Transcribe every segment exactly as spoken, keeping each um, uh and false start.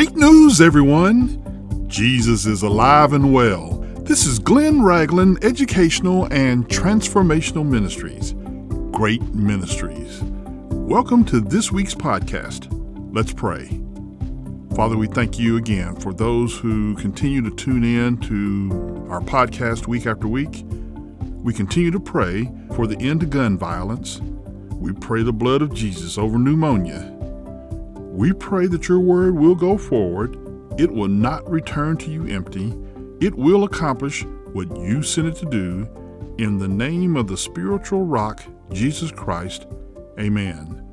Great news, everyone! Jesus is alive and well. This is Glenn Raglan, Educational and Transformational Ministries, Great Ministries. Welcome to this week's podcast. Let's pray. Father, we thank you again for those who continue to tune in to our podcast week after week. We continue to pray for the end to gun violence. We pray the blood of Jesus over pneumonia. We pray that your word will go forward. It will not return to you empty. It will accomplish what you sent it to do. In the name of the spiritual rock, Jesus Christ, amen.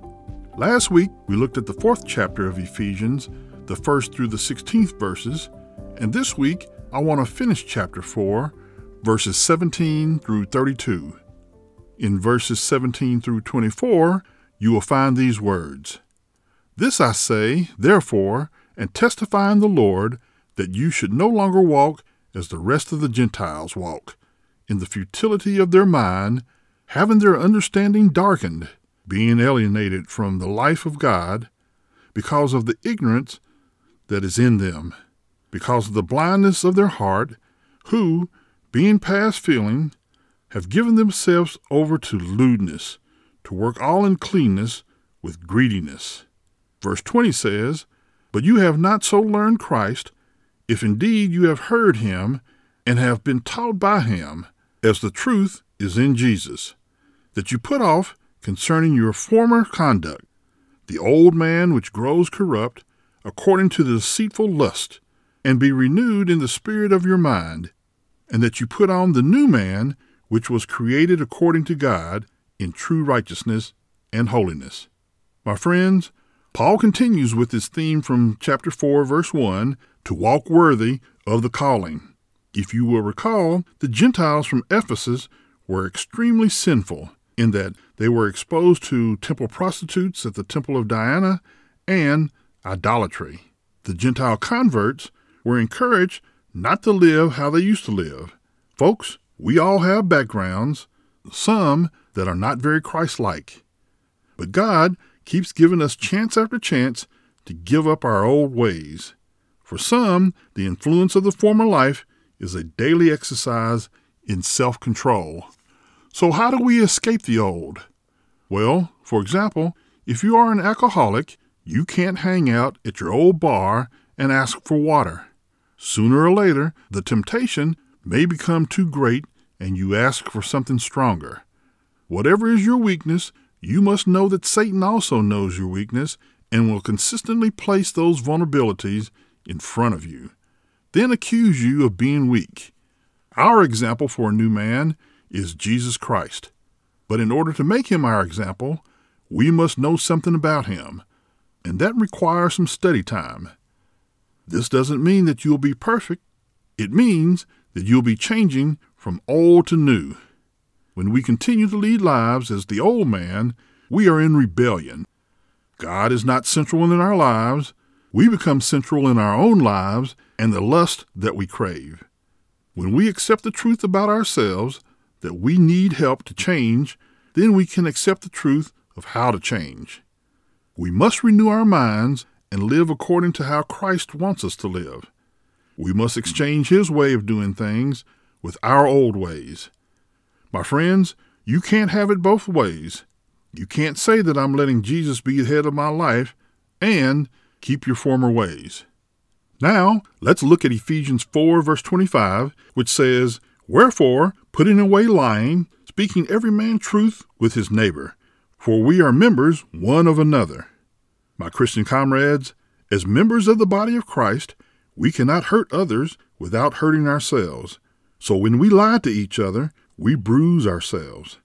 Last week, we looked at the fourth chapter of Ephesians, the first through the sixteenth verses, and this week, I want to finish chapter four, verses seventeen through thirty-two. In verses seventeen through twenty-four, you will find these words, "This I say, therefore, and testify in the Lord, that you should no longer walk as the rest of the Gentiles walk, in the futility of their mind, having their understanding darkened, being alienated from the life of God, because of the ignorance that is in them, because of the blindness of their heart, who, being past feeling, have given themselves over to lewdness, to work all uncleanness with greediness." Verse twenty says, "But you have not so learned Christ, if indeed you have heard him, and have been taught by him, as the truth is in Jesus, that you put off concerning your former conduct, the old man which grows corrupt, according to the deceitful lust, and be renewed in the spirit of your mind, and that you put on the new man, which was created according to God, in true righteousness and holiness." My friends, Paul continues with his theme from chapter four, verse one, to walk worthy of the calling. If you will recall, the Gentiles from Ephesus were extremely sinful in that they were exposed to temple prostitutes at the Temple of Diana and idolatry. The Gentile converts were encouraged not to live how they used to live. Folks, we all have backgrounds, some that are not very Christ-like. But God keeps giving us chance after chance to give up our old ways. For some, the influence of the former life is a daily exercise in self-control. So how do we escape the old? Well, for example, if you are an alcoholic, you can't hang out at your old bar and ask for water. Sooner or later, the temptation may become too great and you ask for something stronger. Whatever is your weakness, you must know that Satan also knows your weakness and will consistently place those vulnerabilities in front of you, then accuse you of being weak. Our example for a new man is Jesus Christ. But in order to make him our example, we must know something about him, and that requires some study time. This doesn't mean that you'll be perfect. It means that you'll be changing from old to new. When we continue to lead lives as the old man, we are in rebellion. God is not central in our lives. We become central in our own lives and the lust that we crave. When we accept the truth about ourselves that we need help to change, then we can accept the truth of how to change. We must renew our minds and live according to how Christ wants us to live. We must exchange his way of doing things with our old ways. My friends, you can't have it both ways. You can't say that I'm letting Jesus be the head of my life and keep your former ways. Now, let's look at Ephesians four, verse twenty-five, which says, "Wherefore, putting away lying, speaking every man truth with his neighbor, for we are members one of another." My Christian comrades, as members of the body of Christ, we cannot hurt others without hurting ourselves. So when we lie to each other, we bruise ourselves.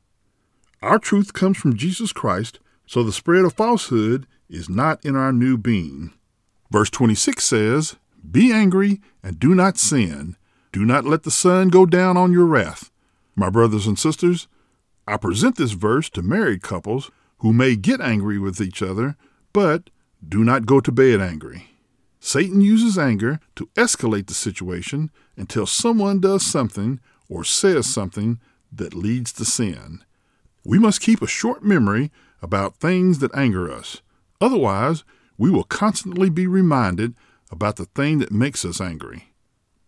Our truth comes from Jesus Christ, so the spread of falsehood is not in our new being. Verse twenty-six says, "Be angry and do not sin. Do not let the sun go down on your wrath." My brothers and sisters, I present this verse to married couples who may get angry with each other, but do not go to bed angry. Satan uses anger to escalate the situation until someone does something or says something that leads to sin. We must keep a short memory about things that anger us. Otherwise, we will constantly be reminded about the thing that makes us angry.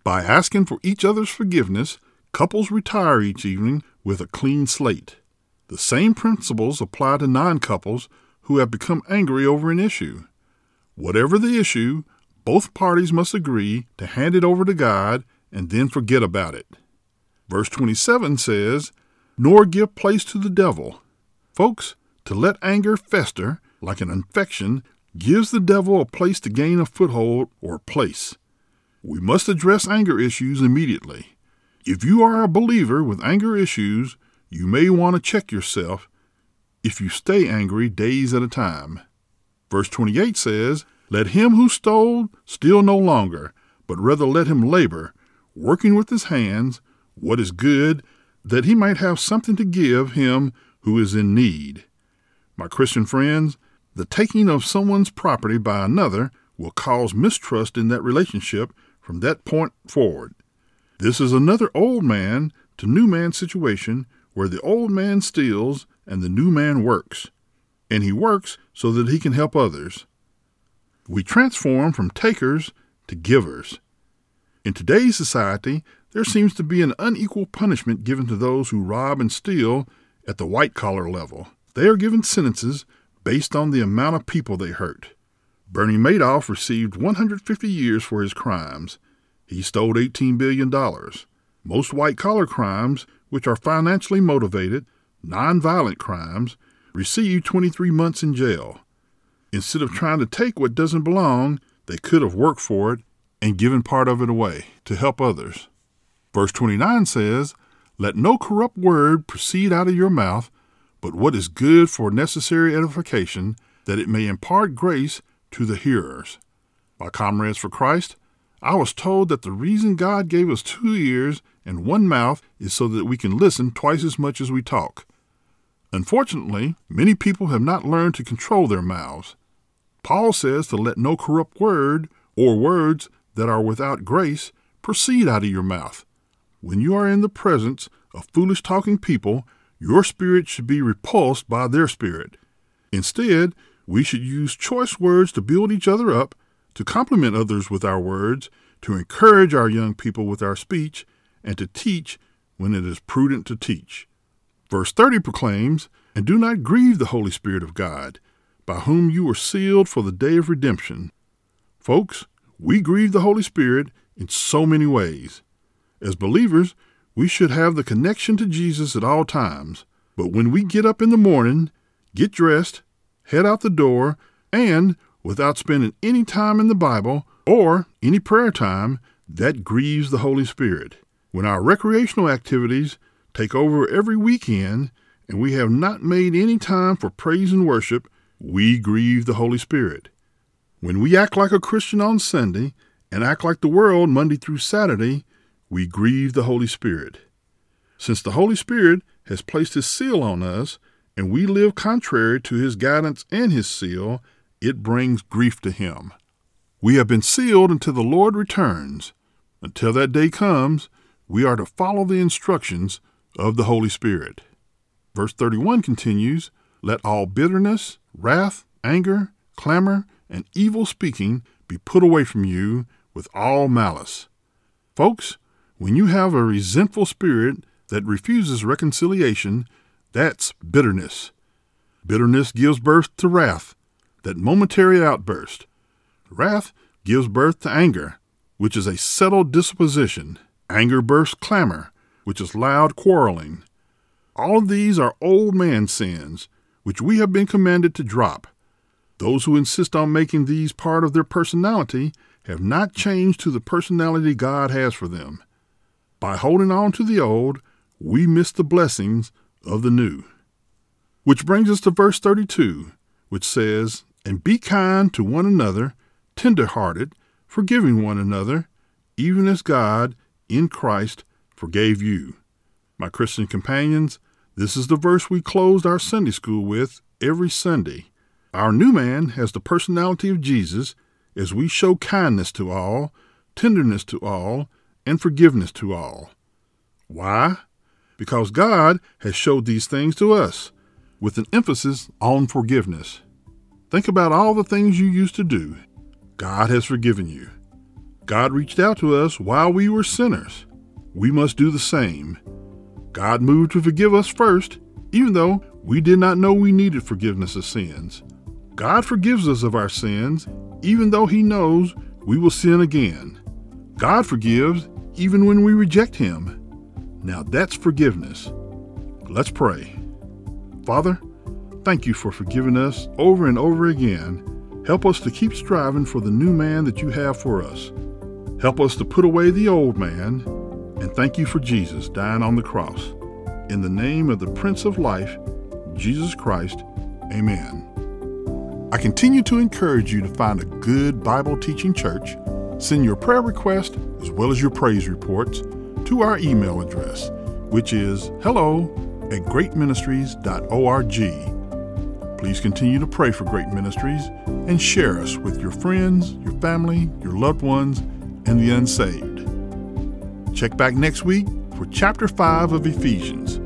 By asking for each other's forgiveness, couples retire each evening with a clean slate. The same principles apply to non-couples who have become angry over an issue. Whatever the issue, both parties must agree to hand it over to God and then forget about it. Verse twenty-seven says, "Nor give place to the devil." Folks, to let anger fester like an infection gives the devil a place to gain a foothold or place. We must address anger issues immediately. If you are a believer with anger issues, you may want to check yourself if you stay angry days at a time. Verse twenty-eight says, "Let him who stole steal no longer, but rather let him labor, working with his hands what is good, that he might have something to give him who is in need." My Christian friends, the taking of someone's property by another will cause mistrust in that relationship from that point forward. This is another old man to new man situation where the old man steals and the new man works, and he works so that he can help others. We transform from takers to givers. In today's society, there seems to be an unequal punishment given to those who rob and steal at the white-collar level. They are given sentences based on the amount of people they hurt. Bernie Madoff received one hundred fifty years for his crimes. He stole eighteen billion dollars. Most white-collar crimes, which are financially motivated, non-violent crimes, receive twenty-three months in jail. Instead of trying to take what doesn't belong, they could have worked for it and given part of it away to help others. Verse twenty-nine says, "Let no corrupt word proceed out of your mouth, but what is good for necessary edification, that it may impart grace to the hearers." My comrades for Christ, I was told that the reason God gave us two ears and one mouth is so that we can listen twice as much as we talk. Unfortunately, many people have not learned to control their mouths. Paul says to let no corrupt word, or words that are without grace, proceed out of your mouth. When you are in the presence of foolish talking people, your spirit should be repulsed by their spirit. Instead, we should use choice words to build each other up, to compliment others with our words, to encourage our young people with our speech, and to teach when it is prudent to teach. Verse thirty proclaims, "And do not grieve the Holy Spirit of God, by whom you were sealed for the day of redemption." Folks, we grieve the Holy Spirit in so many ways. As believers, we should have the connection to Jesus at all times. But when we get up in the morning, get dressed, head out the door, and without spending any time in the Bible or any prayer time, that grieves the Holy Spirit. When our recreational activities take over every weekend and we have not made any time for praise and worship, we grieve the Holy Spirit. When we act like a Christian on Sunday and act like the world Monday through Saturday, we grieve the Holy Spirit. Since the Holy Spirit has placed his seal on us, and we live contrary to his guidance and his seal, it brings grief to him. We have been sealed until the Lord returns. Until that day comes, we are to follow the instructions of the Holy Spirit. Verse thirty-one continues, "Let all bitterness, wrath, anger, clamor, and evil speaking be put away from you with all malice." Folks, when you have a resentful spirit that refuses reconciliation, that's bitterness. Bitterness gives birth to wrath, that momentary outburst. Wrath gives birth to anger, which is a settled disposition. Anger births clamor, which is loud quarreling. All of these are old man sins, which we have been commanded to drop. Those who insist on making these part of their personality have not changed to the personality God has for them. By holding on to the old, we miss the blessings of the new. Which brings us to verse thirty-two, which says, "And be kind to one another, tender-hearted, forgiving one another, even as God in Christ forgave you." My Christian companions, this is the verse we closed our Sunday school with every Sunday. Our new man has the personality of Jesus as we show kindness to all, tenderness to all, and forgiveness to all. Why? Because God has showed these things to us, with an emphasis on forgiveness. Think about all the things you used to do. God has forgiven you. God reached out to us while we were sinners. We must do the same. God moved to forgive us first, even though we did not know we needed forgiveness of sins. God forgives us of our sins, even though he knows we will sin again. God forgives even when we reject him. Now that's forgiveness. Let's pray. Father, thank you for forgiving us over and over again. Help us to keep striving for the new man that you have for us. Help us to put away the old man. And thank you for Jesus dying on the cross. In the name of the Prince of Life, Jesus Christ, amen. I continue to encourage you to find a good Bible teaching church. Send your prayer request as well as your praise reports to our email address, which is hello at great ministries dot org. Please continue to pray for Great Ministries and share us with your friends, your family, your loved ones, and the unsaved. Check back next week for Chapter five of Ephesians.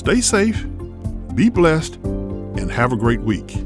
Stay safe, be blessed, and have a great week.